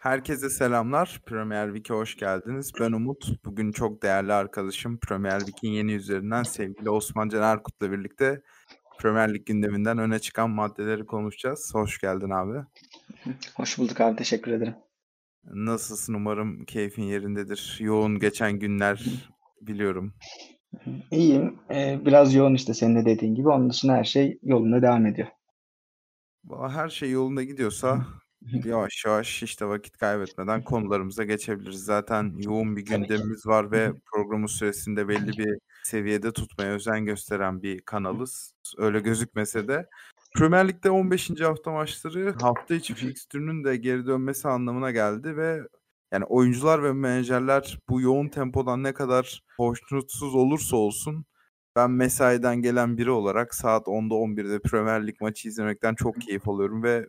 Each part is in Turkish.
Herkese selamlar. Premierweek'e hoş geldiniz. Ben Umut. Bugün çok değerli arkadaşım Premierweek'in yeni üzerinden sevgili Osman Can Erkut'la birlikte Premier Lig gündeminden öne çıkan maddeleri konuşacağız. Hoş geldin abi. Hoş bulduk abi. Teşekkür ederim. Nasılsın? Umarım keyfin yerindedir. Yoğun geçen günler biliyorum. İyiyim. Biraz yoğun işte senin de dediğin gibi. Onun dışında her şey yolunda devam ediyor. Her şey yolunda gidiyorsa yavaş yavaş işte vakit kaybetmeden konularımıza geçebiliriz. Zaten yoğun bir gündemimiz var ve programın süresinde belli bir seviyede tutmaya özen gösteren bir kanalız. Öyle gözükmese de. Premier Lig'de 15. hafta maçları hafta içi fikstürünün de geri dönmesi anlamına geldi ve yani oyuncular ve menajerler bu yoğun tempodan ne kadar hoşnutsuz olursa olsun ben mesaiden gelen biri olarak saat 10'da 11'de Premier Lig maçı izlemekten çok keyif alıyorum ve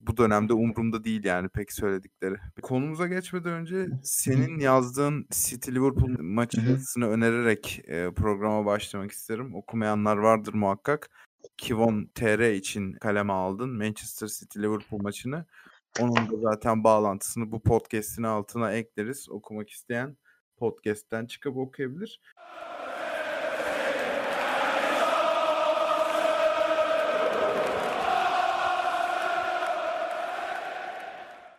bu dönemde umurumda değil yani pek söyledikleri. Konumuza geçmeden önce senin yazdığın City Liverpool maçını önererek programa başlamak isterim. Okumayanlar vardır muhakkak. Kivon TR için kaleme aldın Manchester City Liverpool maçını. Onun da zaten bağlantısını bu podcast'in altına ekleriz. Okumak isteyen podcast'ten çıkıp okuyabilir.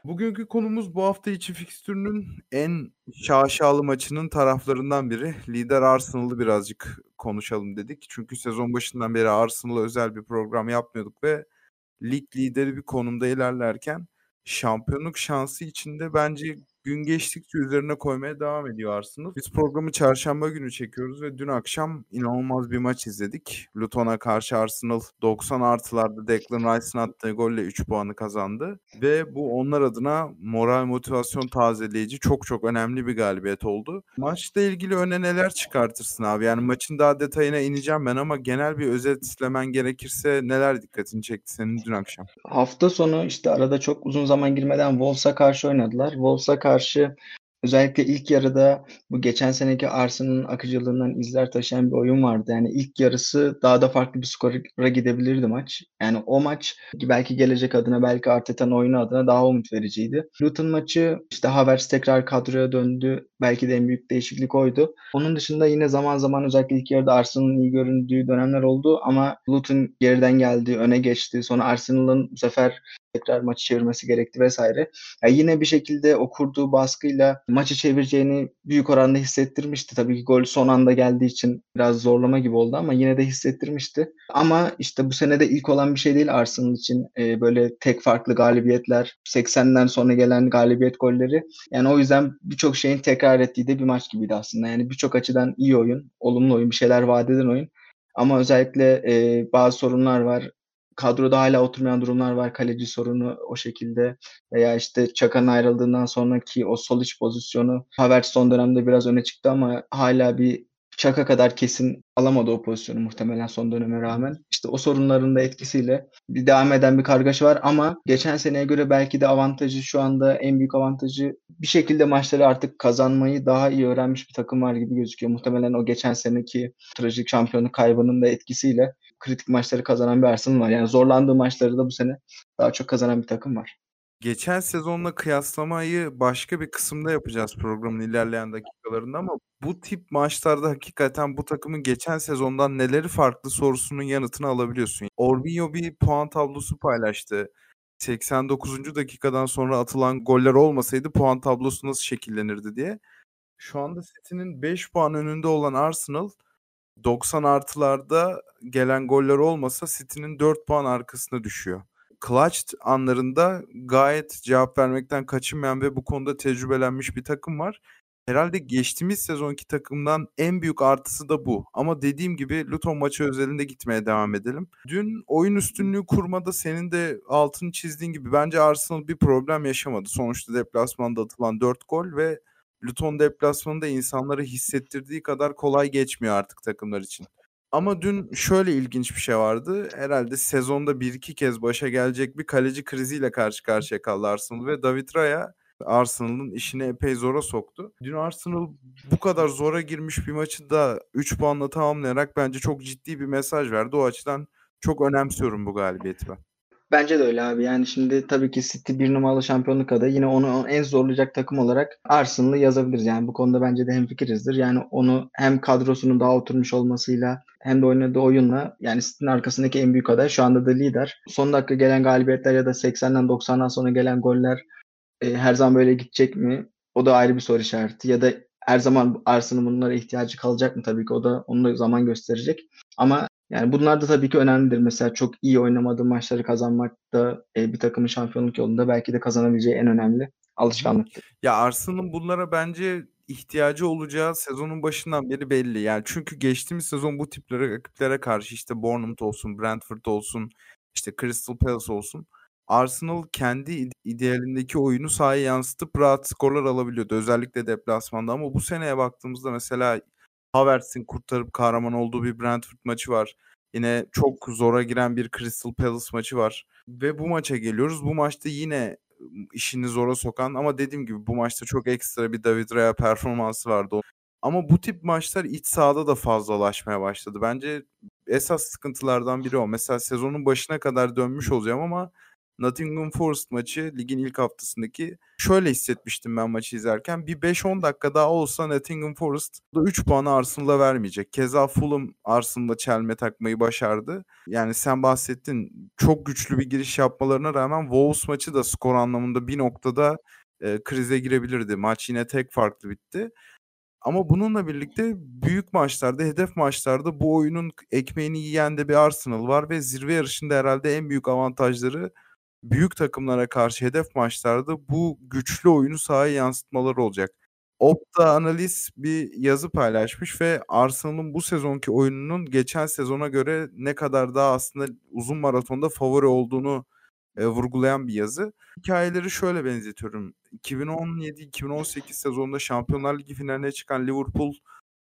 Bugünkü konumuz bu hafta içi fikstürünün en şaşalı maçının taraflarından biri. Lider Arsenal'ı birazcık konuşalım dedik. Çünkü sezon başından beri Arsenal'a özel bir program yapmıyorduk ve lig lideri bir konumda ilerlerken şampiyonluk şansı içinde bence gün geçtikçe üzerine koymaya devam ediyor Arsenal. Biz programı çarşamba günü çekiyoruz ve dün akşam inanılmaz bir maç izledik. Luton'a karşı Arsenal 90 artılarda Declan Rice'ın attığı golle 3 puanı kazandı. Ve bu onlar adına moral motivasyon tazeleyici çok önemli bir galibiyet oldu. Maçla ilgili öne neler çıkartırsın abi? Yani maçın daha detayına ineceğim ben ama genel bir özetlemen gerekirse neler dikkatini çekti senin dün akşam? Hafta sonu işte arada çok uzun zaman girmeden Wolves'a karşı oynadılar. Wolves'a karşı özellikle ilk yarıda bu geçen seneki Arsenal'ın akıcılığından izler taşıyan bir oyun vardı. Yani ilk yarısı daha da farklı bir skora gidebilirdi maç. Yani o maç belki gelecek adına, belki Arteta'nın oyunu adına daha umut vericiydi. Luton maçı işte Havertz tekrar kadroya döndü. Belki de en büyük değişiklik oydu. Onun dışında yine zaman zaman özellikle ilk yarıda Arsenal'ın iyi göründüğü dönemler oldu ama Luton geriden geldi, öne geçti. Sonra Arsenal'ın bu sefer tekrar maçı çevirmesi gerekti vesaire. Yani yine bir şekilde o kurduğu baskıyla maçı çevireceğini büyük oranda hissettirmişti. Tabii ki gol son anda geldiği için biraz zorlama gibi oldu ama yine de hissettirmişti. Ama işte bu sene de ilk olan bir şey değil Arsenal için. Böyle tek farklı galibiyetler, 80'den sonra gelen galibiyet golleri. Yani o yüzden birçok şeyin tekrar ettiği de bir maç gibiydi aslında. Yani birçok açıdan iyi oyun, olumlu oyun, bir şeyler vaat eden oyun. Ama özellikle bazı sorunlar var. Kadroda hala oturmayan durumlar var. Kaleci sorunu o şekilde veya işte Xhaka'nın ayrıldığından sonraki o sol iç pozisyonu. Havertz son dönemde biraz öne çıktı ama hala bir Xhaka kadar kesin alamadı o pozisyonu muhtemelen son döneme rağmen. İşte o sorunların da etkisiyle bir devam eden bir kargaşa var ama geçen seneye göre belki de avantajı şu anda en büyük avantajı bir şekilde maçları artık kazanmayı daha iyi öğrenmiş bir takım var gibi gözüküyor. Muhtemelen o geçen seneki trajik şampiyonluk kaybının da etkisiyle kritik maçları kazanan bir Arsenal var. Yani zorlandığı maçları da bu sene daha çok kazanan bir takım var. Geçen sezonla kıyaslamayı başka bir kısımda yapacağız programın ilerleyen dakikalarında ama bu tip maçlarda hakikaten bu takımın geçen sezondan neleri farklı sorusunun yanıtını alabiliyorsun. Jorginho bir puan tablosu paylaştı. 89. dakikadan sonra atılan goller olmasaydı puan tablosu nasıl şekillenirdi diye. Şu anda City'nin 5 puan önünde olan Arsenal 90 artılarda gelen goller olmasa City'nin 4 puan arkasına düşüyor. Clutch anlarında gayet cevap vermekten kaçınmayan ve bu konuda tecrübelenmiş bir takım var. Herhalde geçtiğimiz sezonki takımdan en büyük artısı da bu. Ama dediğim gibi Luton maçı özelinde gitmeye devam edelim. Dün oyun üstünlüğü kurmada senin de altını çizdiğin gibi bence Arsenal bir problem yaşamadı. Sonuçta deplasmanda atılan 4 gol ve Luton deplasmanında insanları hissettirdiği kadar kolay geçmiyor artık takımlar için. Ama dün şöyle ilginç bir şey vardı. Herhalde sezonda bir iki kez başa gelecek bir kaleci kriziyle karşı karşıya kaldı Arsenal ve David Raya Arsenal'ın işini epey zora soktu. Dün Arsenal bu kadar zora girmiş bir maçı da 3 puanla tamamlayarak bence çok ciddi bir mesaj verdi. O açıdan çok önemsiyorum bu galibiyeti ben. Bence de öyle abi. Yani şimdi tabii ki City 1 numaralı şampiyonluk adayı. Yine onu en zorlayacak takım olarak Arsenal'ı yazabiliriz. Yani bu konuda bence de hemfikirizdir. Yani onu hem kadrosunun daha oturmuş olmasıyla hem de oynadığı oyunla, yani City'nin arkasındaki en büyük aday. Şu anda da lider. Son dakika gelen galibiyetler ya da 80'den 90'dan sonra gelen goller her zaman böyle gidecek mi? O da ayrı bir soru işareti. Ya da her zaman Arsenal'ın bunlara ihtiyacı kalacak mı? Tabii ki onu da zaman gösterecek. Ama yani bunlar da tabii ki önemlidir. Mesela çok iyi oynamadığı maçları kazanmak da bir takımın şampiyonluk yolunda belki de kazanabileceği en önemli alışkanlıktır. Ya Arsenal'ın bunlara bence ihtiyacı olacağı sezonun başından beri belli. Yani çünkü geçtiğimiz sezon bu tiplere, rakiplere karşı işte Bournemouth olsun, Brentford olsun, işte Crystal Palace olsun, Arsenal kendi idealindeki oyunu sahaya yansıtıp rahat skorlar alabiliyordu. Özellikle deplasmanda. Ama bu seneye baktığımızda mesela Havertz'in kurtarıp kahraman olduğu bir Brentford maçı var. Yine çok zora giren bir Crystal Palace maçı var. Ve bu maça geliyoruz. Bu maçta yine işini zora sokan ama dediğim gibi bu maçta çok ekstra bir David Raya performansı vardı. Ama bu tip maçlar iç sahada da fazlalaşmaya başladı. Bence esas sıkıntılardan biri o. Mesela sezonun başına kadar dönmüş olacağım ama Nottingham Forest maçı, ligin ilk haftasındaki, şöyle hissetmiştim ben maçı izlerken. Bir 5-10 dakika daha olsa Nottingham Forest 3 puanı Arsenal'a vermeyecek. Keza Fulham Arsenal'a çelme takmayı başardı. Yani sen bahsettin, çok güçlü bir giriş yapmalarına rağmen Wolves maçı da skor anlamında bir noktada krize girebilirdi. Maç yine tek farklı bitti. Ama bununla birlikte büyük maçlarda, hedef maçlarda bu oyunun ekmeğini yiyen de bir Arsenal var ve zirve yarışında herhalde en büyük avantajları büyük takımlara karşı hedef maçlarda bu güçlü oyunu sahaya yansıtmaları olacak. Opta Analiz bir yazı paylaşmış ve Arsenal'ın bu sezonki oyununun geçen sezona göre ne kadar daha aslında uzun maratonda favori olduğunu vurgulayan bir yazı. Hikayeleri şöyle benzetiyorum. 2017-2018 sezonunda Şampiyonlar Ligi finaline çıkan Liverpool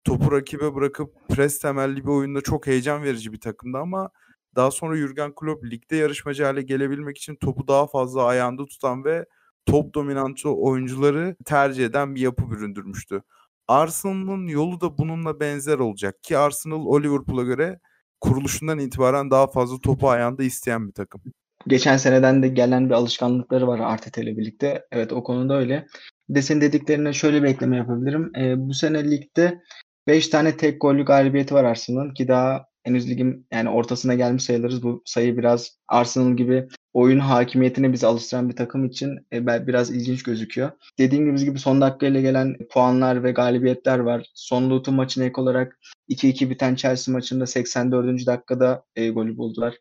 topu rakibe bırakıp pres temelli bir oyunda çok heyecan verici bir takımdı ama daha sonra Jürgen Klopp ligde yarışmacı hale gelebilmek için topu daha fazla ayağında tutan ve top dominantı oyuncuları tercih eden bir yapı büründürmüştü. Arsenal'ın yolu da bununla benzer olacak ki Arsenal o Liverpool'a göre kuruluşundan itibaren daha fazla topu ayağında isteyen bir takım. Geçen seneden de gelen bir alışkanlıkları var Arteta ile birlikte. Evet, o konuda öyle. Bir de senin dediklerine şöyle bir ekleme yapabilirim. Bu sene ligde 5 tane tek gollü galibiyeti var Arsenal'ın ki daha henüz ligin yani ortasına gelmiş sayılırız. Bu sayı biraz Arsenal gibi oyun hakimiyetine bizi alıştıran bir takım için biraz ilginç gözüküyor. Dediğimiz gibi son dakikayla gelen puanlar ve galibiyetler var. Son Luton maçına ek olarak 2-2 biten Chelsea maçında 84. dakikada golü buldular.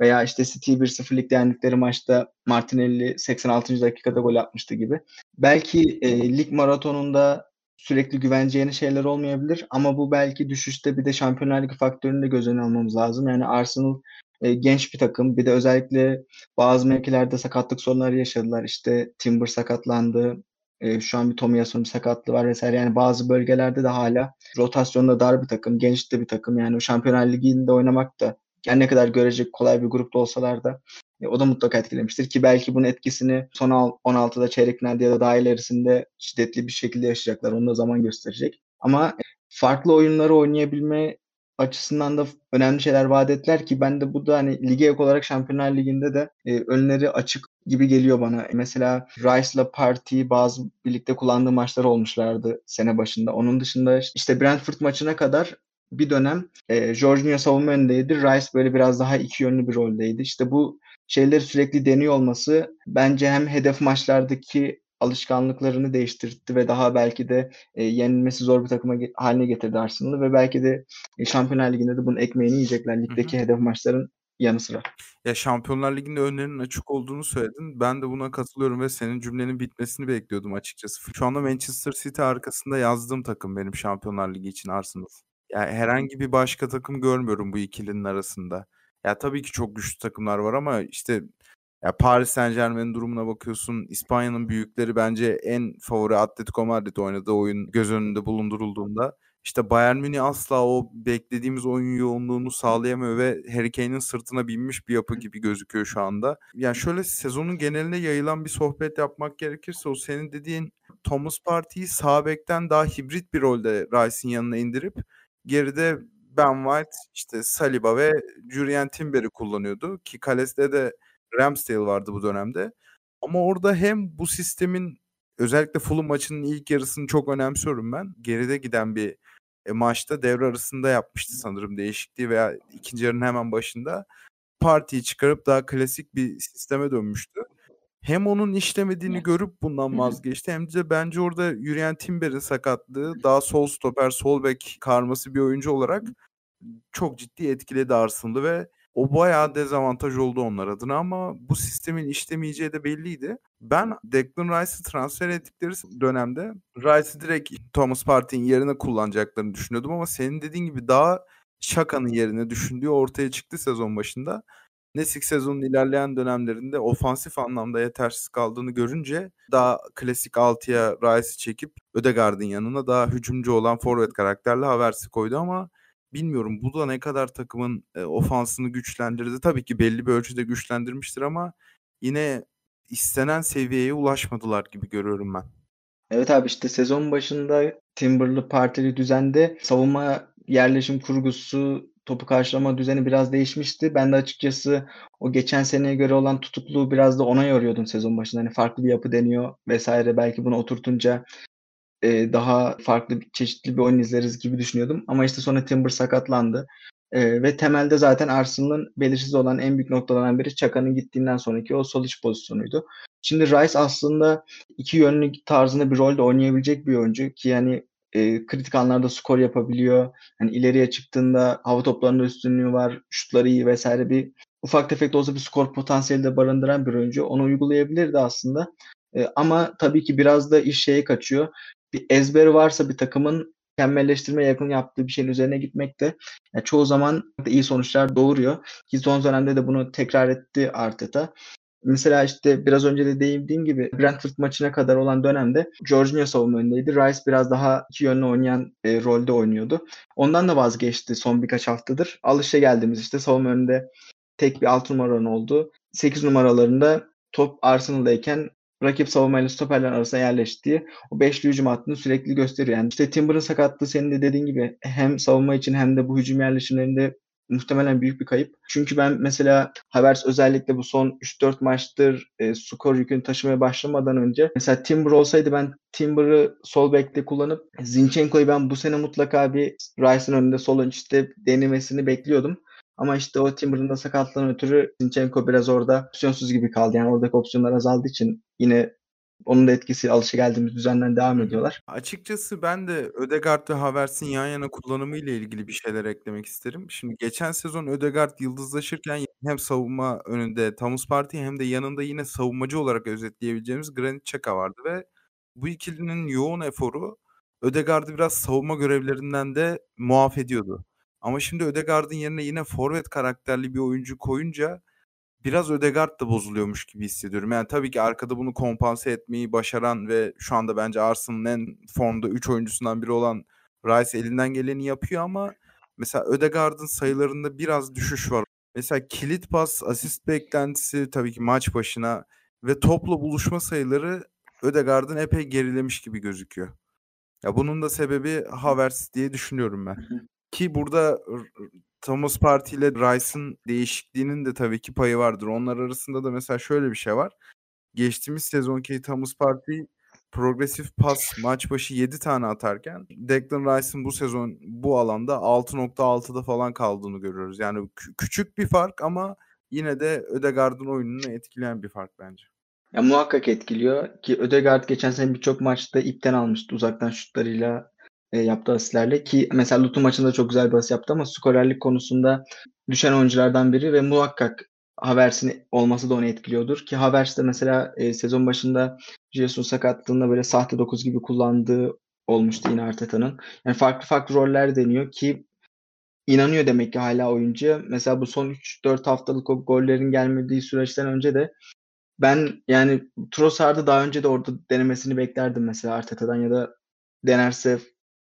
Veya işte City 1-0'lık yendikleri maçta Martinelli 86. dakikada gol atmıştı gibi. Belki lig maratonunda sürekli güveneceğiniz şeyler olmayabilir ama bu belki düşüşte bir de Şampiyonlar Ligi faktörünü de göz önüne almamız lazım. Yani Arsenal genç bir takım. Bir de özellikle bazı mevkilerde sakatlık sorunları yaşadılar. İşte Timber sakatlandı. Şu an bir Tomiyason'un sakatlığı var vesaire. Yani bazı bölgelerde de hala rotasyonda dar bir takım. Genç de bir takım. Yani o Şampiyonlar Ligi'nde oynamak da yani ne kadar görecek kolay bir grupta olsalar da o da mutlaka etkilemiştir ki belki bunun etkisini son 16'da çeyrek finalde ya da daha ilerisinde şiddetli bir şekilde yaşayacaklar. Onu da zaman gösterecek. Ama farklı oyunları oynayabilme açısından da önemli şeyler vaat ettiler ki ben de bu da hani lige ek olarak Şampiyonlar Ligi'nde de önleri açık gibi geliyor bana. Mesela Rice'la Partey'i bazı birlikte kullandığı maçlar olmuşlardı sene başında. Onun dışında işte Brentford maçına kadar bir dönem Jorginho savunma önündeydi. Rice böyle biraz daha iki yönlü bir roldeydi. İşte bu şeyleri sürekli deniyor olması bence hem hedef maçlardaki alışkanlıklarını değiştirdi ve daha belki de yenilmesi zor bir takıma haline getirdi Arsenal'ı ve belki de Şampiyonlar Ligi'nde de bunun ekmeğini yiyecekler ligdeki hedef maçların yanı sıra. Ya Şampiyonlar Ligi'nde önlerinin açık olduğunu söyledin. Ben de buna katılıyorum ve senin cümlenin bitmesini bekliyordum açıkçası. Şu anda Manchester City arkasında yazdığım takım benim Şampiyonlar Ligi için Arsenal. Yani herhangi bir başka takım görmüyorum bu ikilinin arasında. Ya tabii ki çok güçlü takımlar var ama işte ya Paris Saint-Germain'in durumuna bakıyorsun. İspanya'nın büyükleri bence en favori Atletico Madrid oynadığı oyun göz önünde bulundurulduğunda İşte Bayern Münih asla o beklediğimiz oyun yoğunluğunu sağlayamıyor ve Harry Kane'in sırtına binmiş bir yapı gibi gözüküyor şu anda. Yani şöyle sezonun geneline yayılan bir sohbet yapmak gerekirse o senin dediğin Thomas Partey'i sağ bekten daha hibrit bir rolde Rice'in yanına indirip geride Ben White, işte Saliba ve Jurrien Timber'i kullanıyordu ki kalesinde de Ramsdale vardı bu dönemde. Ama orada hem bu sistemin özellikle Fulham maçının ilk yarısını çok önemsiyorum ben. Geride giden bir maçta devre arasında yapmıştı sanırım değişikliği veya ikinci yarının hemen başında Partey'i çıkarıp daha klasik bir sisteme dönmüştü. Hem onun işlemediğini görüp bundan vazgeçti hem de bence orada Jurrien Timber'in sakatlığı daha sol stoper, sol bek karması bir oyuncu olarak çok ciddi etkiledi Arsenal'ı ve o bayağı dezavantaj oldu onlar adına ama bu sistemin işlemeyeceği de belliydi. Ben Declan Rice'ı transfer ettikleri dönemde Rice'ı direkt Thomas Partey'in yerine kullanacaklarını düşünüyordum ama senin dediğin gibi daha Xhaka'nın yerine düşündüğü ortaya çıktı sezon başında. Nesik sezonun ilerleyen dönemlerinde ofansif anlamda yetersiz kaldığını görünce daha klasik 6'ya Rice'ı çekip Ödegaard'ın yanına daha hücumcu olan forvet karakterle Havertz'i koydu ama bilmiyorum bu da ne kadar takımın ofansını güçlendirdi. Tabii ki belli bir ölçüde güçlendirmiştir ama yine istenen seviyeye ulaşmadılar gibi görüyorum ben. Evet abi işte sezon başında Timber'lı partili düzende savunma yerleşim kurgusu topu karşılama düzeni biraz değişmişti. Ben de açıkçası o geçen seneye göre olan tutukluğu biraz da ona yoruyordum sezon başında. Hani farklı bir yapı deniyor vesaire. Belki bunu oturtunca daha farklı çeşitli bir oyun izleriz gibi düşünüyordum. Ama işte sonra Timber sakatlandı. Ve temelde zaten Arsenal'ın belirsiz olan en büyük noktalardan biri Xhaka'nın gittiğinden sonraki o sol iç pozisyonuydu. Şimdi Rice aslında iki yönlü tarzında bir rolde oynayabilecek bir oyuncu ki yani kritik anlarda skor yapabiliyor. Yani ileriye çıktığında hava toplarının üstünlüğü var. Şutları iyi vesaire bir ufak tefek de olsa bir skor potansiyeli de barındıran bir oyuncu. Onu uygulayabilirdi aslında. Ama tabii ki biraz da iş şeye kaçıyor. Bir ezberi varsa bir takımın mükemmelleştirmeye yakın yaptığı bir şeyin üzerine gitmek de yani çoğu zaman iyi sonuçlar doğuruyor. Ki son dönemde de bunu tekrar etti Arteta. Mesela işte biraz önce de değindiğim gibi Brentford maçına kadar olan dönemde Jorginho savunma önündeydi. Rice biraz daha iki yönlü oynayan rolde oynuyordu. Ondan da vazgeçti son birkaç haftadır. Alışa geldiğimiz işte savunma önünde tek bir 6 numaran oldu. 8 numaralarında top Arsenal'dayken rakip savunmayla stoperler arasına yerleştiği o beşli hücum hattını sürekli gösteriyor. Yani işte Timber'ın sakatlığı senin de dediğin gibi hem savunma için hem de bu hücum yerleşimlerinde muhtemelen büyük bir kayıp. Çünkü ben mesela Havertz özellikle bu son 3-4 maçtır skor yükünü taşımaya başlamadan önce mesela Timber olsaydı ben Timber'ı sol bekte kullanıp Zinchenko'yu ben bu sene mutlaka bir Rice'ın önünde sol önçte denemesini bekliyordum. Ama işte o Timber'ın da sakatlığından ötürü Zinchenko biraz orada opsiyonsuz gibi kaldı. Yani oradaki opsiyonlar azaldığı için yine onun da etkisi alışageldiğimiz düzenden devam ediyorlar. Açıkçası ben de Ödegaard ve Havertz'in yan yana kullanımı ile ilgili bir şeyler eklemek isterim. Şimdi geçen sezon Ödegaard yıldızlaşırken hem savunma önünde Thomas Partey hem de yanında yine savunmacı olarak özetleyebileceğimiz Granit Xhaka vardı ve bu ikilinin yoğun eforu Ödegaard'ı biraz savunma görevlerinden de muaf ediyordu. Ama şimdi Ödegaard'ın yerine yine forvet karakterli bir oyuncu koyunca biraz Ödegaard da bozuluyormuş gibi hissediyorum. Yani tabii ki arkada bunu kompanse etmeyi başaran ve şu anda bence Arsenal'ın en formda 3 oyuncusundan biri olan Rice elinden geleni yapıyor ama mesela Ödegaard'ın sayılarında biraz düşüş var. Mesela kilit pas, asist beklentisi tabii ki maç başına ve topla buluşma sayıları Ödegaard'ın epey gerilemiş gibi gözüküyor. Ya bunun da sebebi Havertz diye düşünüyorum ben. Ki burada Thomas Partey ile Rice'ın değişikliğinin de tabii ki payı vardır. Onlar arasında da mesela şöyle bir şey var. Geçtiğimiz sezonki Thomas Partey progresif pas maç başı 7 tane atarken Declan Rice'ın bu sezon bu alanda 6.6'da falan kaldığını görüyoruz. Yani küçük bir fark ama yine de Ödegaard'ın oyununu etkileyen bir fark bence. Ya muhakkak etkiliyor ki Ödegaard geçen sene birçok maçta ipten almıştı uzaktan şutlarıyla. Yaptığı asistlerle ki mesela Luton maçında çok güzel bir asist yaptı ama skorerlik konusunda düşen oyunculardan biri ve muhakkak Havertz'in olması da onu etkiliyordur ki Havertz de mesela sezon başında Jesus'un sakatlığında böyle sahte 9 gibi kullandığı olmuştu yine Arteta'nın. Yani farklı roller deniyor ki inanıyor demek ki hala oyuncu. Mesela bu son 3-4 haftalık o gollerin gelmediği süreçten önce de ben yani Trossard'ı daha önce de orada denemesini beklerdim mesela Arteta'dan ya da denerse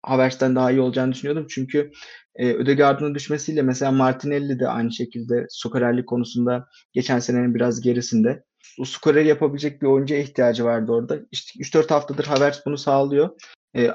Havertz'ten daha iyi olacağını düşünüyordum. Çünkü Ödegaard'ın düşmesiyle mesela Martinelli de aynı şekilde skorerlik konusunda geçen senenin biraz gerisinde. O skoreri yapabilecek bir oyuncuya ihtiyacı vardı orada. İşte 3-4 haftadır Havertz bunu sağlıyor.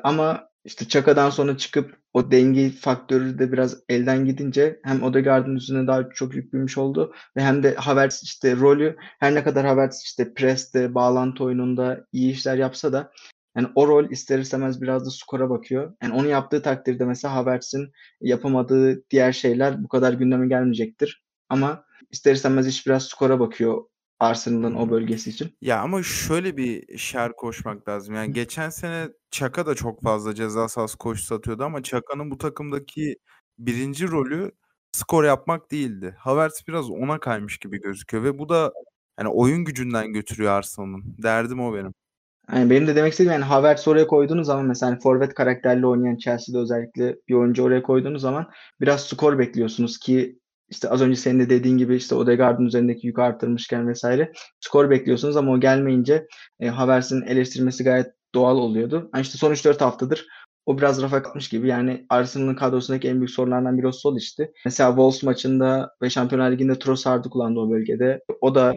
Ama işte Xhaka'dan sonra çıkıp o denge faktörü de biraz elden gidince hem Odegaard'ın üstüne daha çok yüklenmiş oldu ve hem de Havertz işte rolü, her ne kadar Havertz işte preste, bağlantı oyununda iyi işler yapsa da yani o rol ister istemez biraz da skora bakıyor. Yani onu yaptığı takdirde mesela Havertz'in yapamadığı diğer şeyler bu kadar gündeme gelmeyecektir. Ama ister istemez iş biraz skora bakıyor Arsenal'ın o bölgesi için. Ya ama şöyle bir şer koşmak lazım. Yani geçen sene Xhaka da çok fazla ceza sahası koşusu atıyordu ama Xhaka'nın bu takımdaki birinci rolü skor yapmak değildi. Havertz biraz ona kaymış gibi gözüküyor ve bu da yani oyun gücünden götürüyor Arsenal'ın. Derdim o benim. Yani benim de demek istediğim yani Havertz oraya koyduğunuz zaman mesela forvet karakterli oynayan Chelsea'de özellikle bir oyuncu oraya koyduğunuz zaman biraz skor bekliyorsunuz ki İşte az önce senin de dediğin gibi işte Odegaard'ın üzerindeki yükü arttırmışken vesaire skor bekliyorsunuz ama o gelmeyince Havertz'in eleştirmesi gayet doğal oluyordu. Yani işte son 3-4 haftadır o biraz rafa kalkmış gibi. Yani Arsenal'ın kadrosundaki en büyük sorunlardan biri o sol içti. Mesela Wolves maçında ve Şampiyonlar Ligi'nde Trossard'ı kullandı o bölgede. O da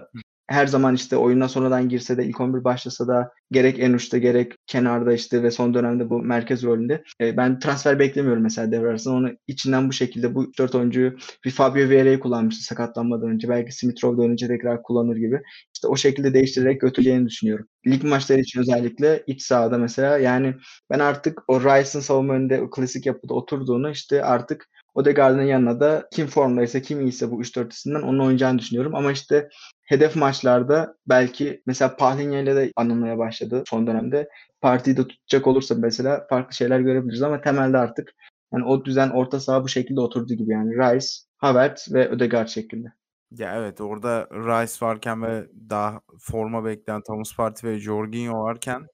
her zaman işte oyuna sonradan girse de ilk 11 başlasa da gerek en uçta gerek kenarda işte ve son dönemde bu merkez rolünde. Ben transfer beklemiyorum mesela devre arasında. Onu içinden bu şekilde bu 4 oyuncuyu bir Fabio Vieira'yı kullanmıştı sakatlanmadan önce. Belki Smith Rowe dönünce tekrar kullanır gibi. İşte o şekilde değiştirerek götüreceğini düşünüyorum. Lig maçları için özellikle iç sahada mesela yani ben artık o Rice'ın savunma önünde o klasik yapıda oturduğunu işte artık Odegaard'ın yanına da kim formdaysa kim iyiyse bu 3-4'lisinden onun oynayacağını düşünüyorum. Ama işte hedef maçlarda belki mesela Palhinha ile de anılmaya başladı son dönemde. Partiyi de tutacak olursa mesela farklı şeyler görebiliriz ama temelde artık yani o düzen orta saha bu şekilde oturdu gibi yani Rice, Havertz ve Ödegaard şeklinde. Ya evet orada Rice varken ve daha forma bekleyen Thomas Partey ve Jorginho varken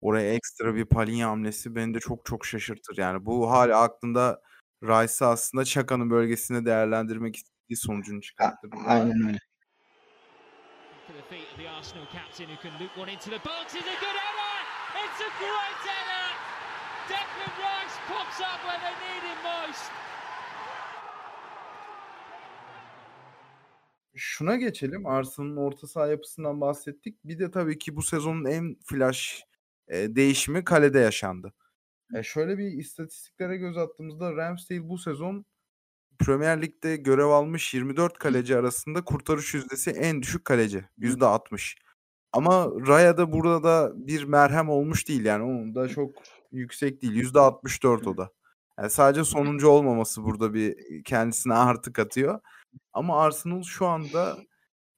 oraya ekstra bir Palhinha hamlesi beni de çok çok şaşırtır. Yani bu hala aklında Rice'ı aslında Xhaka'nın bölgesine değerlendirmek istediği sonucunu çıkarttı. Aynen öyle. The Arsenal captain who can loop one into the box is a good error. It's a great error. Declan Rice pops up when they need him most. Şuna geçelim. Arsenal'ın orta saha yapısından bahsettik. Bir de tabii ki bu sezonun en flash değişimi kalede yaşandı. Şöyle bir istatistiklere göz attığımızda Ramsdale bu sezon Premier Lig'de görev almış 24 kaleci arasında kurtarış yüzdesi en düşük kaleci. %60. Ama Raya da burada da bir merhem olmuş değil yani. Onun da çok yüksek değil. %64 o da. Yani sadece sonuncu olmaması burada bir kendisine artık atıyor. Ama Arsenal şu anda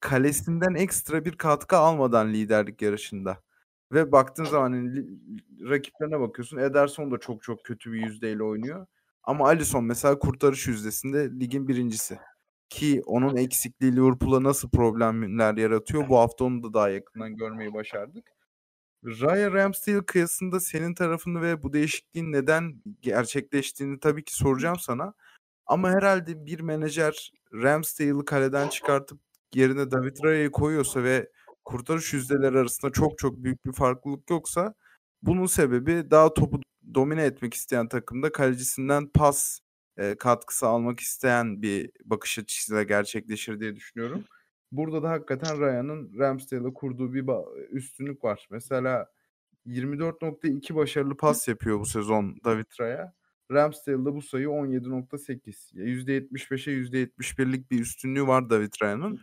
kalesinden ekstra bir katkı almadan liderlik yarışında. Ve baktığın zaman hani, rakiplerine bakıyorsun. Ederson da çok çok kötü bir yüzdeyle oynuyor. Ama Alisson mesela kurtarış yüzdesinde ligin birincisi. Ki onun eksikliği Liverpool'a nasıl problemler yaratıyor? Bu hafta onu da daha yakından görmeyi başardık. Raya Ramsdale kıyasında senin tarafını ve bu değişikliğin neden gerçekleştiğini tabii ki soracağım sana. Ama herhalde bir menajer Ramsdale'ı kaleden çıkartıp yerine David Raya'yı koyuyorsa ve kurtarış yüzdeleri arasında çok çok büyük bir farklılık yoksa bunun sebebi daha topu domine etmek isteyen takımda kalecisinden pas katkısı almak isteyen bir bakış açısıyla gerçekleşir diye düşünüyorum. Burada da hakikaten Ryan'ın Ramsdale'a kurduğu bir üstünlük var. Mesela 24.2 başarılı pas yapıyor bu sezon David Raya. Ramsdale'da bu sayı 17.8. %75'e %71'lik bir üstünlüğü var David Ryan'ın.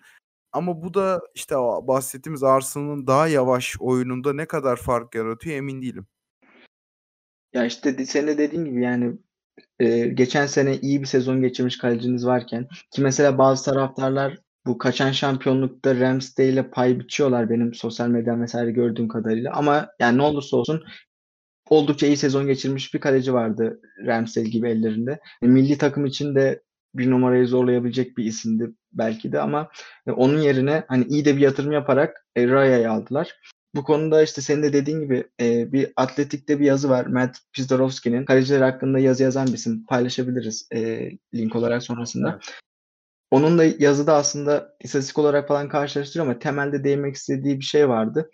Ama bu da işte bahsettiğimiz Arsenal'ın daha yavaş oyununda ne kadar fark yaratıyor emin değilim. Ya işte senin de dediğin gibi yani geçen sene iyi bir sezon geçirmiş kaleciniz varken ki mesela bazı taraftarlar bu kaçan şampiyonlukta Ramsdale'e pay biçiyorlar benim sosyal medya vesaire gördüğüm kadarıyla ama yani ne olursa olsun oldukça iyi sezon geçirmiş bir kaleci vardı Ramsdale gibi ellerinde. Milli takım için de bir numarayı zorlayabilecek bir isimdi belki de ama onun yerine hani iyi de bir yatırım yaparak Raya'yı aldılar. Bu konuda işte senin de dediğin gibi bir atletikte bir yazı var. Matt Pizdarowski'nin kaleciler hakkında yazı yazan bir isim. Paylaşabiliriz link olarak sonrasında. Evet. Onun da yazıda aslında istatistik olarak falan karşılaştırıyor ama temelde değinmek istediği bir şey vardı.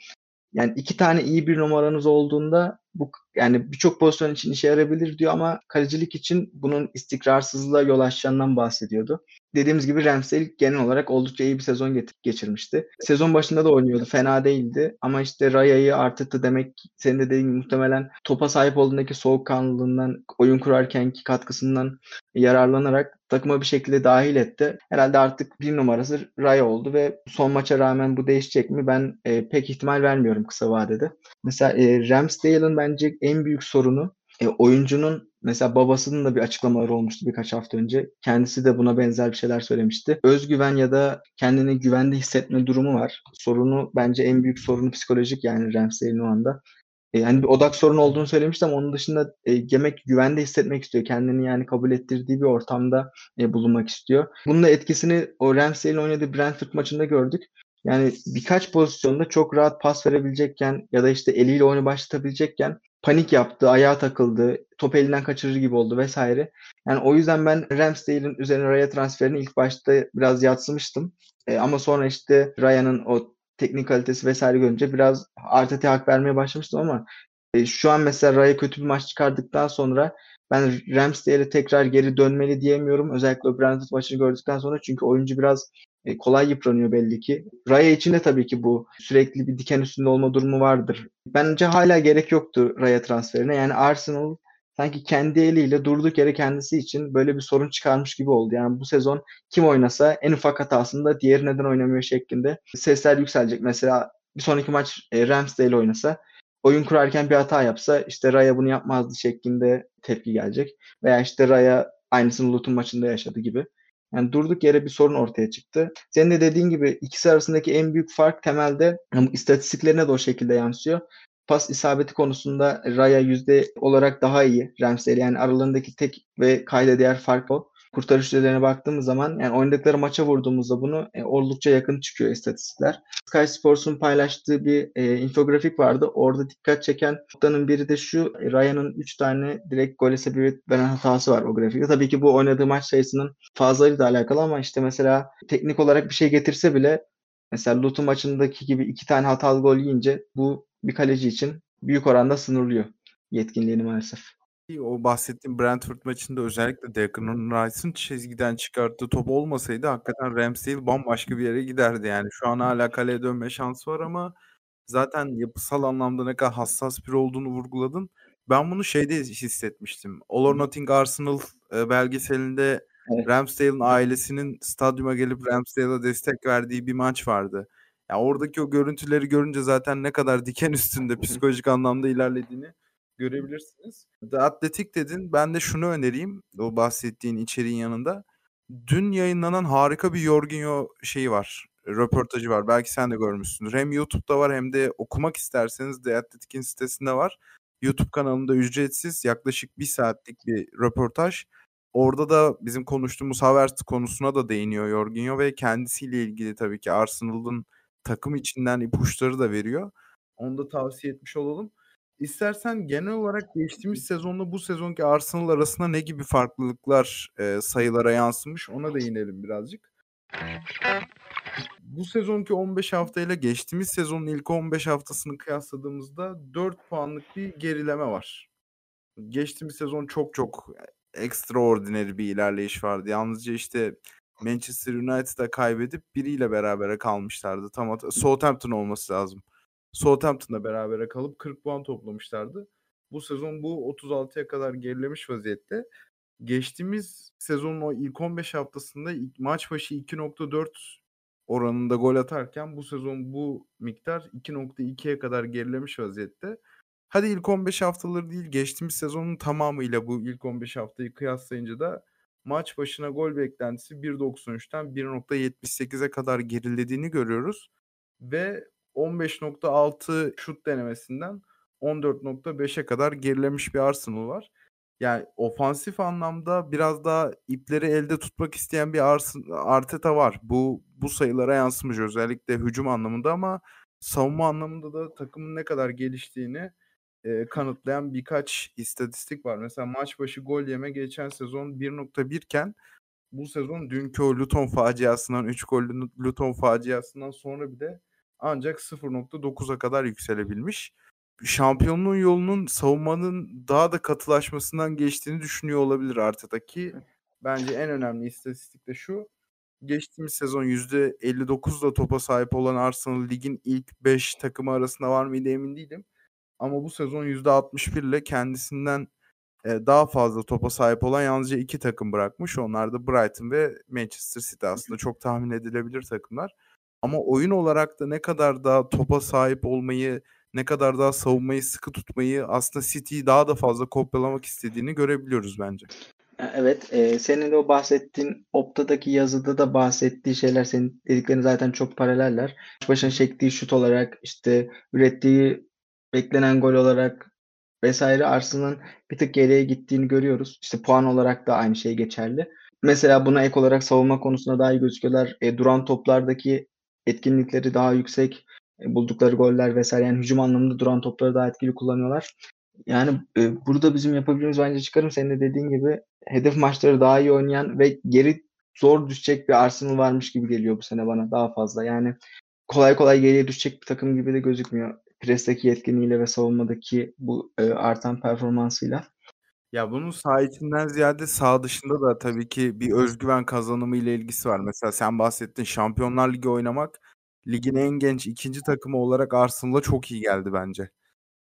Yani iki tane iyi bir numaranız olduğunda bu yani birçok pozisyon için işe yarayabilir diyor ama kalecilik için bunun istikrarsızlığa yol açacağından bahsediyordu. Dediğimiz gibi Ramsdale genel olarak oldukça iyi bir sezon geçirmişti. Sezon başında da oynuyordu. Fena değildi. Ama işte Raya'yı Arteta demek, senin de dediğin muhtemelen topa sahip olduğundaki soğukkanlılığından, oyun kurarkenki katkısından yararlanarak takıma bir şekilde dahil etti. Herhalde artık bir numarası Raya oldu ve son maça rağmen bu değişecek mi? Ben pek ihtimal vermiyorum kısa vadede. Mesela Ramsdale'ın bence en büyük sorunu oyuncunun, mesela babasının da bir açıklamaları olmuştu birkaç hafta önce. Kendisi de buna benzer bir şeyler söylemişti. Özgüven ya da kendini güvende hissetme durumu var. Sorunu, bence en büyük sorunu psikolojik, yani Ramsdale'in o anda. Yani bir odak sorunu olduğunu söylemiştim ama onun dışında yemek güvende hissetmek istiyor. Kendini yani kabul ettirdiği bir ortamda bulunmak istiyor. Bunun da etkisini o Ramsdale'in oynadığı Brentford maçında gördük. Yani birkaç pozisyonda çok rahat pas verebilecekken ya da işte eliyle oyunu başlatabilecekken panik yaptı, ayağa takıldı, top elinden kaçırır gibi oldu vesaire. Yani o yüzden ben Ramsdale'in üzerine Raya transferini ilk başta biraz yadsımıştım. Ama sonra işte Raya'nın o teknik kalitesi vesaire görünce biraz Arteta'ya hak vermeye başlamıştım ama şu an mesela Raya kötü bir maç çıkardıktan sonra ben Ramsdale'e tekrar geri dönmeli diyemiyorum. Özellikle o Brentford maçını gördükten sonra, çünkü oyuncu biraz kolay yıpranıyor belli ki. Raya için de tabii ki bu sürekli bir diken üstünde olma durumu vardır. Bence hala gerek yoktu Raya transferine. Yani Arsenal sanki kendi eliyle durduk yere kendisi için böyle bir sorun çıkarmış gibi oldu. Yani bu sezon kim oynasa en ufak hatasında diğeri neden oynamıyor şeklinde sesler yükselecek. Mesela bir sonraki maç Ramsdale oynasa, oyun kurarken bir hata yapsa işte Raya bunu yapmazdı şeklinde tepki gelecek. Veya işte Raya aynısını Luton maçında yaşadı gibi. Yani durduk yere bir sorun ortaya çıktı. Senin de dediğin gibi ikisi arasındaki en büyük fark temelde istatistiklerine de o şekilde yansıyor. Pas isabeti konusunda Raya yüzde olarak daha iyi Ramsdale. Yani aralarındaki tek ve kayda değer fark o. Kurtarış yüzdelerine baktığımız zaman, yani oynadıkları maça vurduğumuzda bunu oldukça yakın çıkıyor istatistikler. Sky Sports'un paylaştığı bir infografik vardı. Orada dikkat çeken noktanın biri de şu: Raya'nın 3 tane direkt gole sebebiyet veren hatası var o grafikte. Tabii ki bu oynadığı maç sayısının fazlalığıyla alakalı ama işte mesela teknik olarak bir şey getirse bile, mesela Luton maçındaki gibi 2 tane hatalı gol yiyince bu bir kaleci için büyük oranda sınırlıyor yetkinliğini maalesef. O bahsettiğim Brentford maçında özellikle Declan Rice'ın çizgiden çıkarttığı top olmasaydı hakikaten Ramsdale bambaşka bir yere giderdi. Yani şu an hala kaleye dönme şansı var ama zaten yapısal anlamda ne kadar hassas biri olduğunu vurguladın. Ben bunu şeyde hissetmiştim. All or Nothing Arsenal belgeselinde, evet, Ramsdale'ın ailesinin stadyuma gelip Ramsdale'a destek verdiği bir maç vardı. Yani oradaki o görüntüleri görünce zaten ne kadar diken üstünde psikolojik anlamda ilerlediğini görebilirsiniz. Atletik dedin. Ben de şunu önereyim. O bahsettiğin içeriğin yanında. Dün yayınlanan harika bir Jorginho şeyi var. Röportajı var. Belki sen de görmüşsündür. Hem YouTube'da var hem de okumak isterseniz de Atletik'in sitesinde var. YouTube kanalında ücretsiz yaklaşık bir saatlik bir röportaj. Orada da bizim konuştuğumuz Havertz konusuna da değiniyor Jorginho ve kendisiyle ilgili tabii ki Arsenal'ın takım içinden ipuçları da veriyor. Onu da tavsiye etmiş olalım. İstersen genel olarak geçtiğimiz sezonla bu sezonki Arsenal arasında ne gibi farklılıklar sayılara yansımış, ona değinelim birazcık. Bu sezonki 15 haftayla geçtiğimiz sezonun ilk 15 haftasını kıyasladığımızda 4 puanlık bir gerileme var. Geçtiğimiz sezon çok ekstraordinary bir ilerleyiş vardı. Yalnızca işte Manchester United'a kaybedip biriyle berabere kalmışlardı. Southampton olması lazım. Southampton'la berabere kalıp 40 puan toplamışlardı. Bu sezon bu 36'ya kadar gerilemiş vaziyette. Geçtiğimiz sezonun o ilk 15 haftasında maç başı 2.4 oranında gol atarken bu sezon bu miktar 2.2'ye kadar gerilemiş vaziyette. Hadi ilk 15 haftaları değil, geçtiğimiz sezonun tamamıyla bu ilk 15 haftayı kıyaslayınca da maç başına gol beklentisi 1.93'ten 1.78'e kadar gerilediğini görüyoruz. Ve 15.6 şut denemesinden 14.5'e kadar gerilemiş bir Arsenal var. Yani ofansif anlamda biraz daha ipleri elde tutmak isteyen bir Arteta var. Bu sayılara yansımış özellikle hücum anlamında ama savunma anlamında da takımın ne kadar geliştiğini kanıtlayan birkaç istatistik var. Mesela maç başı gol yeme geçen sezon 1.1 iken bu sezon dünkü Luton faciasından, 3 gollü Luton faciasından sonra bir de ancak 0.9'a kadar yükselebilmiş. şampiyonluğun yolunun savunmanın daha da katılaşmasından geçtiğini düşünüyor olabilir Arteta ki bence en önemli istatistik de şu. Geçtiğimiz sezon %59'la topa sahip olan Arsenal ligin ilk 5 takımı arasında var mıydı emin değilim. Ama bu sezon %61 ile kendisinden daha fazla topa sahip olan yalnızca 2 takım bırakmış. Onlar da Brighton ve Manchester City, aslında çok tahmin edilebilir takımlar. Ama oyun olarak da ne kadar daha topa sahip olmayı, ne kadar daha savunmayı sıkı tutmayı, aslında City'yi daha da fazla kopyalamak istediğini görebiliyoruz bence. Evet, senin de o bahsettiğin Opta'daki yazıda da bahsettiği şeyler, senin dediklerin zaten çok paraleller. Başına çektiği şut olarak, işte ürettiği beklenen gol olarak vesaire Arsenal'ın bir tık geriye gittiğini görüyoruz. İşte puan olarak da aynı şey geçerli. Mesela buna ek olarak savunma konusunda daha iyi gözüküyorlar. Duran toplardaki etkinlikleri daha yüksek, buldukları goller vesaire, yani hücum anlamında duran topları daha etkili kullanıyorlar. Yani burada bizim yapabileceğimiz bence çıkarım senin de dediğin gibi hedef maçları daha iyi oynayan ve geri zor düşecek bir Arsenal varmış gibi geliyor bu sene bana daha fazla. Yani kolay kolay geriye düşecek bir takım gibi de gözükmüyor. Presteki yetkinliğiyle ve savunmadaki bu artan performansıyla. Ya bunun saha içinden ziyade saha dışında da tabii ki bir özgüven kazanımı ile ilgisi var. Mesela sen bahsettin, Şampiyonlar Ligi oynamak ligin en genç 2. takımı olarak Arsenal'a çok iyi geldi bence.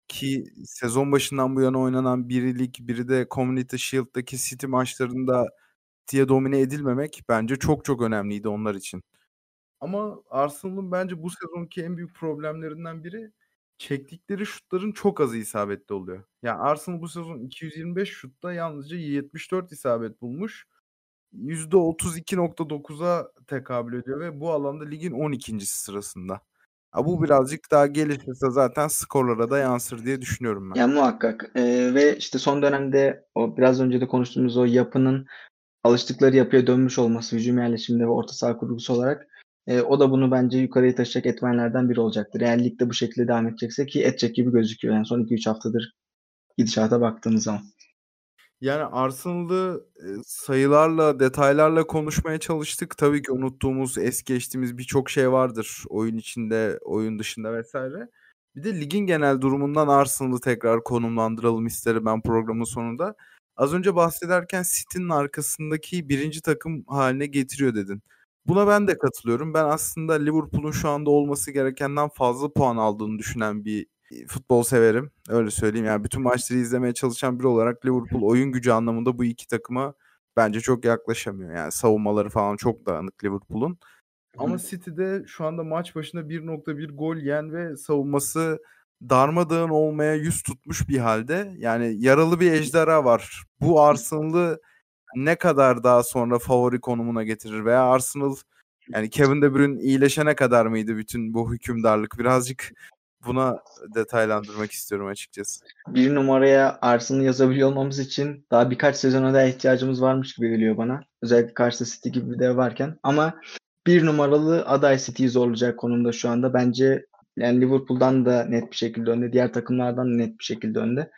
Ki sezon başından bu yana oynanan biri lig, biri de Community Shield'daki City maçlarında diye domine edilmemek bence çok çok önemliydi onlar için. Ama Arsenal'ın bence bu sezonki en büyük problemlerinden biri çektikleri şutların çok azı isabetli oluyor. Yani Arsenal bu sezon 225 şutta yalnızca 74 isabet bulmuş. %32.9'a tekabül ediyor ve bu alanda ligin 12. sırasında. Bu birazcık daha gelişirse zaten skorlara da yansır diye düşünüyorum ben. Ya muhakkak. Ve işte son dönemde o biraz önce de konuştuğumuz o yapının alıştıkları yapıya dönmüş olması hücum yerleşiminde ve orta saha kurgusu olarak o da bunu bence yukarıya taşıyacak etmenlerden biri olacaktır. Eğer ligde bu şekilde devam edecekse, ki edecek gibi gözüküyor. Yani son 2-3 haftadır gidişata baktığınız zaman. Yani Arsenal'ı sayılarla, detaylarla konuşmaya çalıştık. Tabii ki unuttuğumuz, es geçtiğimiz birçok şey vardır. Oyun içinde, oyun dışında vesaire. Bir de ligin genel durumundan Arsenal'ı tekrar konumlandıralım isterim ben programın sonunda. Az önce bahsederken City'nin arkasındaki 1. takım haline getiriyor dedin. Buna ben de katılıyorum. Ben aslında Liverpool'un şu anda olması gerekenden fazla puan aldığını düşünen bir futbol severim. Öyle söyleyeyim. Yani bütün maçları izlemeye çalışan biri olarak Liverpool oyun gücü anlamında bu iki takıma bence çok yaklaşamıyor. Yani savunmaları falan çok dağınık Liverpool'un. Ama City'de şu anda maç başına 1.1 gol yiyen ve savunması darmadağın olmaya yüz tutmuş bir halde. Yani yaralı bir ejderha var. Bu Arsenal'ı ne kadar daha sonra favori konumuna getirir veya Arsenal, yani Kevin De Bruyne iyileşene kadar mıydı bütün bu hükümdarlık? Birazcık buna detaylandırmak istiyorum açıkçası. 1 numaraya Arsenal'ı yazabiliyor olmamız için daha birkaç sezona daha ihtiyacımız varmış gibi geliyor bana. Özellikle karşı City gibi bir dev varken. Ama 1 numaralı aday City'yi zorlayacak konumda şu anda. Bence yani Liverpool'dan da net bir şekilde önde. Diğer takımlardan da net bir şekilde önde.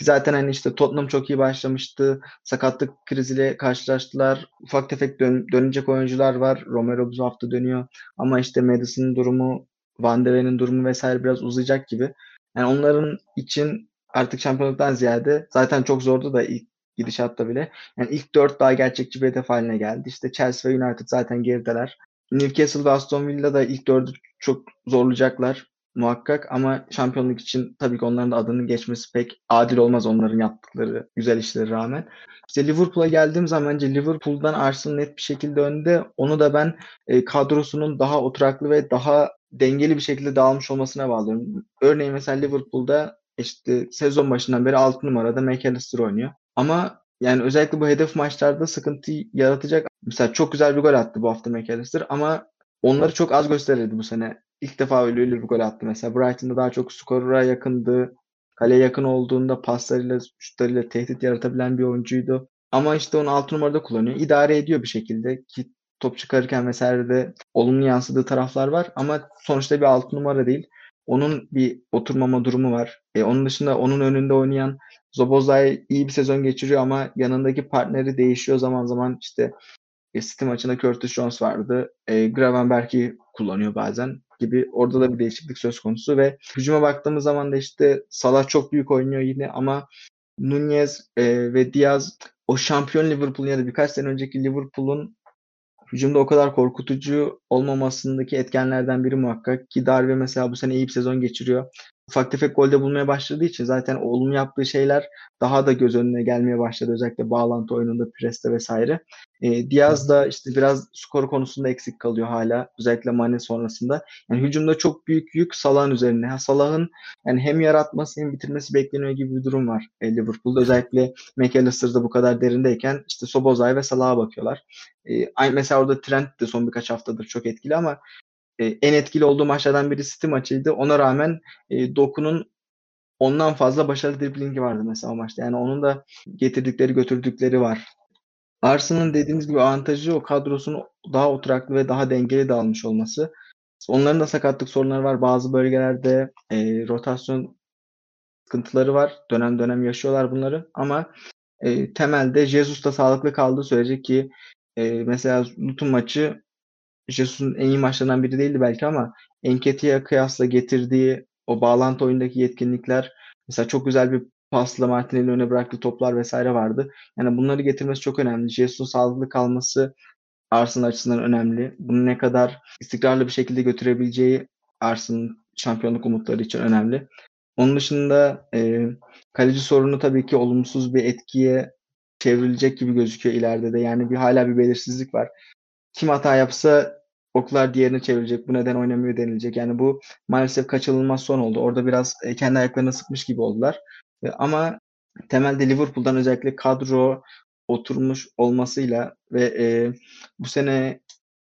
Zaten hani işte Tottenham çok iyi başlamıştı. Sakatlık kriziyle karşılaştılar. Ufak tefek dönecek oyuncular var. Romero bu hafta dönüyor. Ama işte Madison'ın durumu, Van de Ven'in durumu vesaire biraz uzayacak gibi. Yani onların için artık şampiyonluktan ziyade zaten çok zordu da ilk gidişatta bile. Yani ilk 4 daha gerçekçi bir hedef haline geldi. İşte Chelsea ve United zaten gerideler. Newcastle ve Aston Villa da ilk 4'ü çok zorlayacaklar muhakkak. Ama şampiyonluk için tabii ki onların da adının geçmesi pek adil olmaz onların yaptıkları güzel işlere rağmen. İşte Liverpool'a geldiğim zaman bence Liverpool'dan Arsenal net bir şekilde önde. Onu da ben kadrosunun daha oturaklı ve daha dengeli bir şekilde dağılmış olmasına bağlıyorum. Örneğin mesela Liverpool'da işte sezon başından beri 6 numarada McAllister oynuyor. Ama yani özellikle bu hedef maçlarda sıkıntı yaratacak. Mesela çok güzel bir gol attı bu hafta McAllister ama onları çok az gösterildi bu sene. İlk defa öyle bir gol attı mesela. Brighton'da daha çok skorera yakındı. Kaleye yakın olduğunda paslarıyla, şutlarıyla tehdit yaratabilen bir oyuncuydu. Ama işte onu 6 numarada kullanıyor. İdare ediyor bir şekilde ki top çıkarırken vesaire de olumlu yansıdığı taraflar var. Ama sonuçta bir 6 numara değil. Onun bir oturmama durumu var. Onun dışında onun önünde oynayan Szoboszlai iyi bir sezon geçiriyor ama yanındaki partneri değişiyor zaman zaman. İşte City maçında Curtis Jones vardı. Gravenberch'i kullanıyor bazen. gibi orada da bir değişiklik söz konusu ve hücuma baktığımız zaman da işte Salah çok büyük oynuyor yine ama Nunez ve Diaz o şampiyon Liverpool'un ya da birkaç sene önceki Liverpool'un hücumda o kadar korkutucu olmamasındaki etkenlerden biri muhakkak ki Darwin mesela bu sene iyi bir sezon geçiriyor. Ufak tefek golde bulmaya başladığı için zaten oğlum yaptığı şeyler daha da göz önüne gelmeye başladı. Özellikle bağlantı oyununda, preste vesaire. Diaz da işte biraz skor konusunda eksik kalıyor hala. Özellikle Mane sonrasında. Yani hücumda çok büyük yük Salah'ın üzerine. Salah'ın yani hem yaratması hem bitirmesi bekleniyor gibi bir durum var Liverpool'da. Özellikle McAllister'da bu kadar derindeyken işte Szoboszlai ve Salah'a bakıyorlar. Mesela orada Trent de son birkaç haftadır çok etkili ama en etkili olduğu maçlardan biri City maçıydı. Ona rağmen Doku'nun ondan fazla başarılı driblingi vardı mesela o maçta. Yani onun da getirdikleri götürdükleri var. Arsenal'ın dediğimiz gibi avantajı o kadrosunun daha oturaklı ve daha dengeli dağılmış olması. Onların da sakatlık sorunları var. Bazı bölgelerde rotasyon sıkıntıları var. Dönem dönem yaşıyorlar bunları. Ama temelde Jesus da sağlıklı kaldığı sürece ki mesela Luton maçı Jesus'un en iyi maçlarından biri değildi belki ama Nketiah'ya kıyasla getirdiği o bağlantı oyundaki yetkinlikler mesela çok güzel bir pasla Martinelli'nin öne bıraktığı toplar vesaire vardı. Yani bunları getirmesi çok önemli. Jesus'un sağlıklı kalması Arsenal açısından önemli. Bunu ne kadar istikrarlı bir şekilde götürebileceği Arsenal'ın şampiyonluk umutları için önemli. Onun dışında kaleci sorunu tabii ki olumsuz bir etkiye çevrilecek gibi gözüküyor ileride de. Yani hala bir belirsizlik var. Kim hata yapsa oklar diğerine çevirecek. Bu neden oynamıyor denilecek. Yani bu maalesef kaçınılmaz son oldu. Orada biraz kendi ayaklarına sıkmış gibi oldular. Ama temelde Liverpool'dan özellikle kadro oturmuş olmasıyla ve bu sene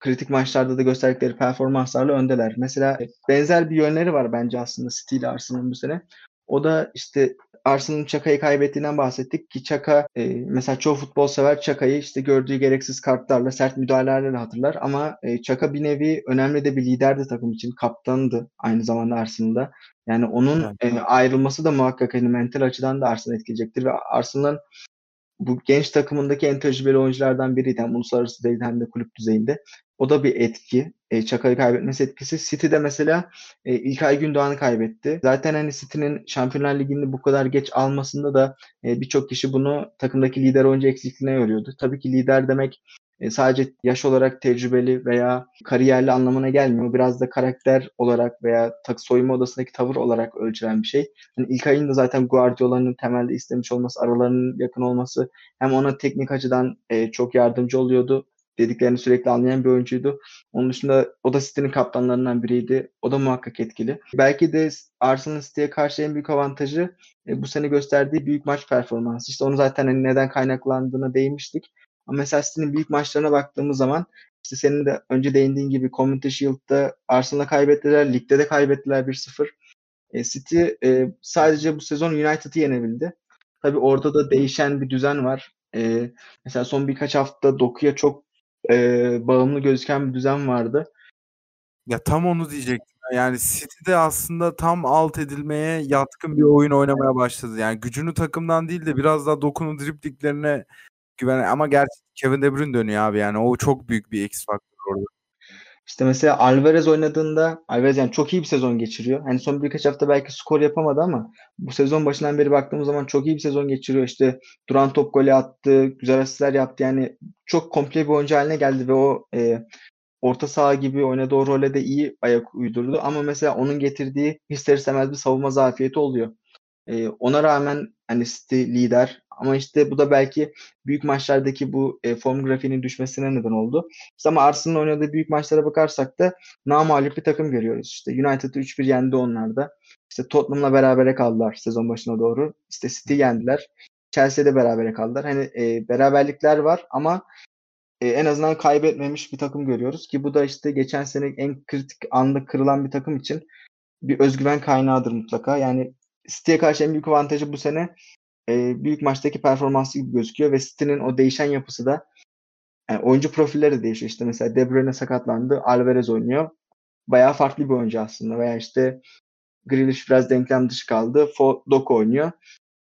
kritik maçlarda da gösterdikleri performanslarla öndeler. Mesela benzer bir yönleri var bence aslında City ile Arsenal'ın bu sene. O da işte Arsenal'ın Xhaka'yı kaybettiğinden bahsettik ki Xhaka mesela çoğu futbol sever Xhaka'yı işte gördüğü gereksiz kartlarla, sert müdahalelerle hatırlar ama Xhaka bir nevi önemli de bir liderdi takım için, kaptandı aynı zamanda Arsenal'da. Yani onun ayrılması da muhakkak hani mental açıdan da Arsenal'ı etkileyecektir ve Arsenal'ın bu genç takımındaki en tecrübeli oyunculardan biriydi. Hem uluslararası değil hem de kulüp düzeyinde. O da bir etki. Xhaka'yı kaybetmesi etkisi. City'de mesela İlkay Gündoğan'ı kaybetti. Zaten hani City'nin Şampiyonlar Ligi'ni bu kadar geç almasında da birçok kişi bunu takımdaki lider oyuncu eksikliğine yoruyordu. Tabii ki lider demek sadece yaş olarak tecrübeli veya kariyerli anlamına gelmiyor. Biraz da karakter olarak veya soyunma odasındaki tavır olarak ölçülen bir şey. Yani İlkay'ın da zaten Guardiola'nın temelde istemiş olması, aralarının yakın olması hem ona teknik açıdan çok yardımcı oluyordu. Dediklerini sürekli anlayan bir oyuncuydu. Onun dışında o da City'nin kaptanlarından biriydi. O da muhakkak etkili. Belki de Arsenal City'ye karşı en büyük avantajı bu sene gösterdiği büyük maç performansı. İşte onu zaten hani neden kaynaklandığına değinmiştik. Ama mesela City'nin büyük maçlarına baktığımız zaman işte senin de önce değindiğin gibi Community Shield'da Arsenal'a kaybettiler, ligde de kaybettiler 1-0. City sadece bu sezon United'ı yenebildi. Tabii orada da değişen bir düzen var. Mesela son birkaç hafta Doku'ya çok bağımlı gözüken bir düzen vardı. Ya tam onu diyecektim. Yani City'de aslında tam alt edilmeye yatkın bir oyun oynamaya başladı. Yani gücünü takımdan değil de biraz daha Doku'nun dripliklerine güven. Ama gerçi Kevin De Bruyne dönüyor abi yani. O çok büyük bir X faktör orada. İşte mesela Alvarez oynadığında Alvarez yani çok iyi bir sezon geçiriyor. Hani son birkaç hafta belki skor yapamadı ama bu sezon başından beri baktığımız zaman çok iyi bir sezon geçiriyor. İşte duran top golü attı, güzel asistler yaptı. Yani çok komple bir oyuncu haline geldi ve o orta saha gibi oynadığı o role de iyi ayak uydurdu. Ama mesela onun getirdiği ister istemez bir savunma zafiyeti oluyor. Ona rağmen hani City lider ama işte bu da belki büyük maçlardaki bu form grafiğinin düşmesine neden oldu. İşte ama Arsenal'ın oynadığı büyük maçlara bakarsak da namağlup bir takım görüyoruz. İşte United'ı 3-1 yendi onlar da. İşte Tottenham'la berabere kaldılar sezon başına doğru. İşte City yendiler. Chelsea'de berabere kaldılar. Hani beraberlikler var ama en azından kaybetmemiş bir takım görüyoruz ki bu da işte geçen sene en kritik anda kırılan bir takım için bir özgüven kaynağıdır mutlaka. Yani City'ye karşı en büyük avantajı bu sene büyük maçtaki performansı gibi gözüküyor ve City'nin o değişen yapısı da yani oyuncu profilleri de değişiyor. İşte mesela De Bruyne sakatlandı, Alvarez oynuyor. Bayağı farklı bir oyuncu aslında. Veya işte Grealish biraz denklem dışı kaldı. Doku oynuyor.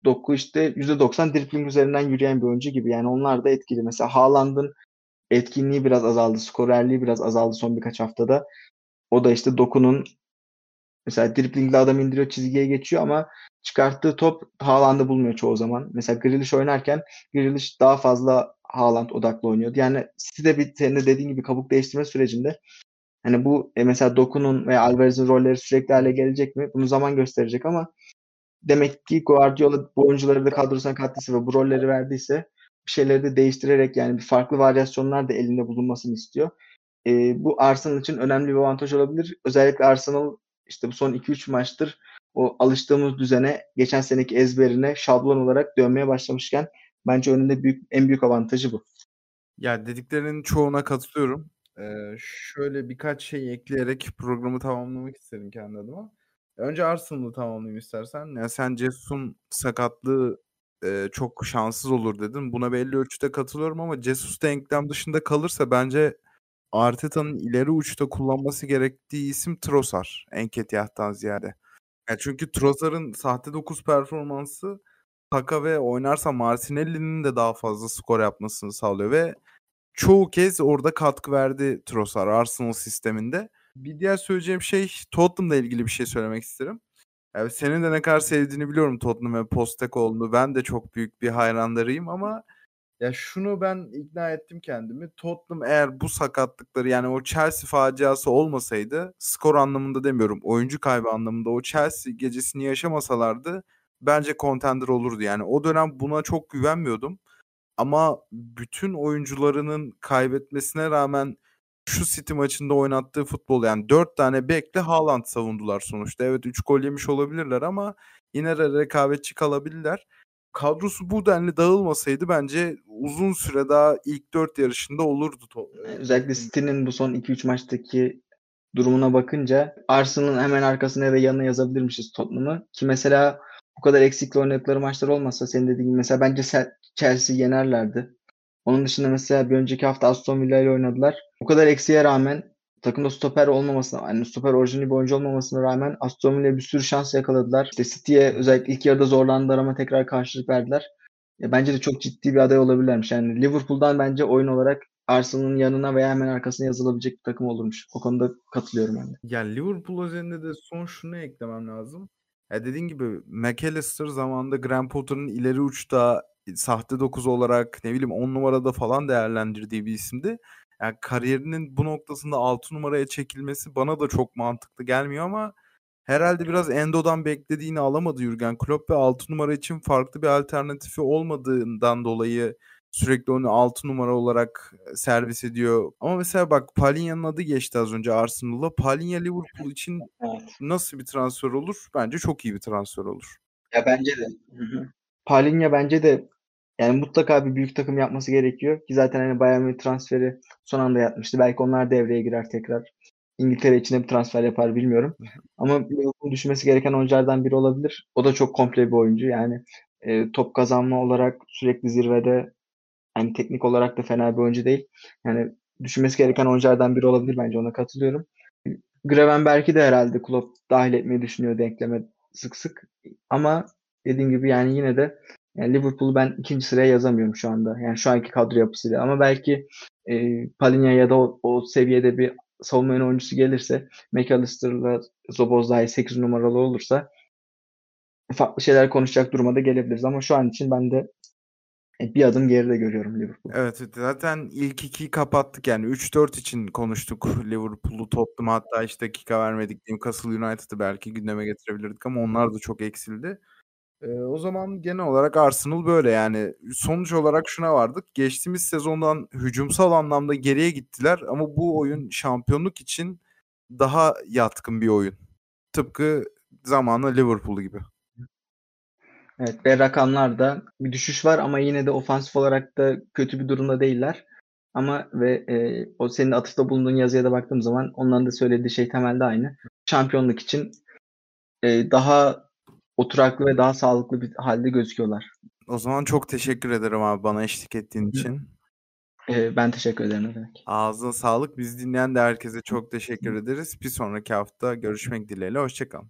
Doku işte %90 dribling üzerinden yürüyen bir oyuncu gibi. Yani onlar da etkili. Mesela Haaland'ın etkinliği biraz azaldı. Skorerliği biraz azaldı son birkaç haftada. O da işte Doku'nun mesela driplingle adam indiriyor, çizgiye geçiyor ama çıkarttığı top Haaland'ı bulmuyor çoğu zaman. Mesela Grealish oynarken Grealish daha fazla Haaland odaklı oynuyordu. Yani City'de bir senin de dediğin gibi kabuk değiştirme sürecinde hani bu mesela Doku'nun veya Alvarez'in rolleri sürekli hale gelecek mi? Bunu zaman gösterecek ama demek ki Guardiola bu oyuncuları da kadrosuna kattıysa ve bu rolleri verdiyse bir şeyleri de değiştirerek yani bir farklı varyasyonlar da elinde bulunmasını istiyor. Bu Arsenal için önemli bir avantaj olabilir. Özellikle Arsenal işte bu son 2-3 maçtır o alıştığımız düzene, geçen seneki ezberine şablon olarak dönmeye başlamışken bence önünde en büyük avantajı bu. Ya dediklerinin çoğuna katılıyorum. Şöyle birkaç şey ekleyerek programı tamamlamak isterim kendi adıma. Önce Arsenal'ı tamamlayayım istersen. Yani sen Jesus'un sakatlığı çok şanssız olur dedin. Buna belli ölçüde katılıyorum ama Jesus denklem dışında kalırsa bence Arteta'nın ileri uçta kullanması gerektiği isim Trossard. Enketiah'tan ziyade. Yani çünkü Trossard'ın sahte 9 performansı Xhaka ve oynarsa Martinelli'nin de daha fazla skor yapmasını sağlıyor ve çoğu kez orada katkı verdi Trossard Arsenal sisteminde. Bir diğer söyleyeceğim şey Tottenham'la ilgili bir şey söylemek isterim. Yani senin de ne kadar sevdiğini biliyorum Tottenham ve Postecoglou. Ben de çok büyük bir hayranlarıyım ama ya şunu ben ikna ettim kendimi. Tottenham eğer bu sakatlıkları yani o Chelsea faciası olmasaydı, skor anlamında demiyorum, oyuncu kaybı anlamında o Chelsea gecesini yaşamasalardı bence contender olurdu. Yani o dönem buna çok güvenmiyordum. Ama bütün oyuncularının kaybetmesine rağmen şu City maçında oynattığı futbol, yani 4 tane bekle Haaland savundular sonuçta. Evet 3 gol yemiş olabilirler ama yine rekabetçi kalabilirler. Kadrosu bu denli dağılmasaydı bence uzun süre daha ilk 4 yarışında olurdu. Özellikle City'nin bu son 2-3 maçtaki durumuna bakınca Arsenal'ın hemen arkasına ya da yanına yazabilirmişiz Tottenham'ı. Ki mesela bu kadar eksikli oynadıkları maçlar olmasa senin dediğin gibi mesela bence Chelsea yenerlerdi. Onun dışında mesela bir önceki hafta Aston Villa ile oynadılar. Bu kadar eksiğe rağmen takımda stoper olmamasına, yani stoper orijinal bir oyuncu olmamasına rağmen Aston Villa'ya bir sürü şans yakaladılar. İşte City'ye özellikle ilk yarıda zorlandılar ama tekrar karşılık verdiler. Ya bence de çok ciddi bir aday olabilirlermiş. Yani Liverpool'dan bence oyun olarak Arsenal'ın yanına veya hemen arkasına yazılabilecek bir takım olurmuş. O konuda katılıyorum ben de. Yani Liverpool özelinde de son şunu eklemem lazım. Ya dediğin gibi McAllister zamanında Graham Potter'ın ileri uçta sahte 9 olarak ne bileyim 10 numarada falan değerlendirdiği bir isimdi. Yani kariyerinin bu noktasında 6 numaraya çekilmesi bana da çok mantıklı gelmiyor ama herhalde biraz Endo'dan beklediğini alamadı Jürgen Klopp ve 6 numara için farklı bir alternatifi olmadığından dolayı sürekli onu 6 numara olarak servis ediyor. Ama mesela bak Palhinha'nın adı geçti az önce Arsenal'la. Palhinha Liverpool için nasıl bir transfer olur? Bence çok iyi bir transfer olur. Ya bence de. Palhinha bence de yani mutlaka bir büyük takım yapması gerekiyor ki zaten hani Bayern'in transferi son anda yatmıştı. Belki onlar devreye girer tekrar. İngiltere içinde bir transfer yapar bilmiyorum. Ama Liverpool'un düşmesi gereken oyunculardan biri olabilir. O da çok komple bir oyuncu. Yani top kazanma olarak sürekli zirvede, yani teknik olarak da fena bir oyuncu değil. Yani düşünmesi gereken oyunculardan biri olabilir bence, ona katılıyorum. Gravenberg'i de herhalde Klopp dahil etmeyi düşünüyor denkleme sık sık. Ama dediğim gibi yani yine de yani Liverpool'u ben ikinci sıraya yazamıyorum şu anda. Yani şu anki kadro yapısıyla. Ama belki Palhinha ya da o seviyede bir savunma yönü oyuncusu gelirse, McAllister'la Szoboszlai 8 numaralı olursa farklı şeyler konuşacak duruma da gelebiliriz. Ama şu an için ben de bir adım geride görüyorum Liverpool'u. Evet, zaten ilk ikiyi kapattık. Yani 3-4 için konuştuk Liverpool'u, Tottenham'ı, hatta hiç dakika vermedik. Newcastle United'ı belki gündeme getirebilirdik ama onlar da çok eksildi. O zaman genel olarak Arsenal böyle yani. Sonuç olarak şuna vardık. Geçtiğimiz sezondan hücumsal anlamda geriye gittiler ama bu oyun şampiyonluk için daha yatkın bir oyun. Tıpkı zamanla Liverpool gibi. Evet ve rakamlarda bir düşüş var ama yine de ofansif olarak da kötü bir durumda değiller. Ama ve o senin atıfta bulunduğun yazıya da baktığım zaman onların da söylediği şey temelde aynı. Şampiyonluk için daha oturaklı ve daha sağlıklı bir halde gözüküyorlar. O zaman çok teşekkür ederim abi bana eşlik ettiğin için. Ben teşekkür ederim. Evet. Ağzına sağlık. Bizi dinleyen de herkese çok teşekkür ederiz. Bir sonraki hafta görüşmek dileğiyle. Hoşçakalın.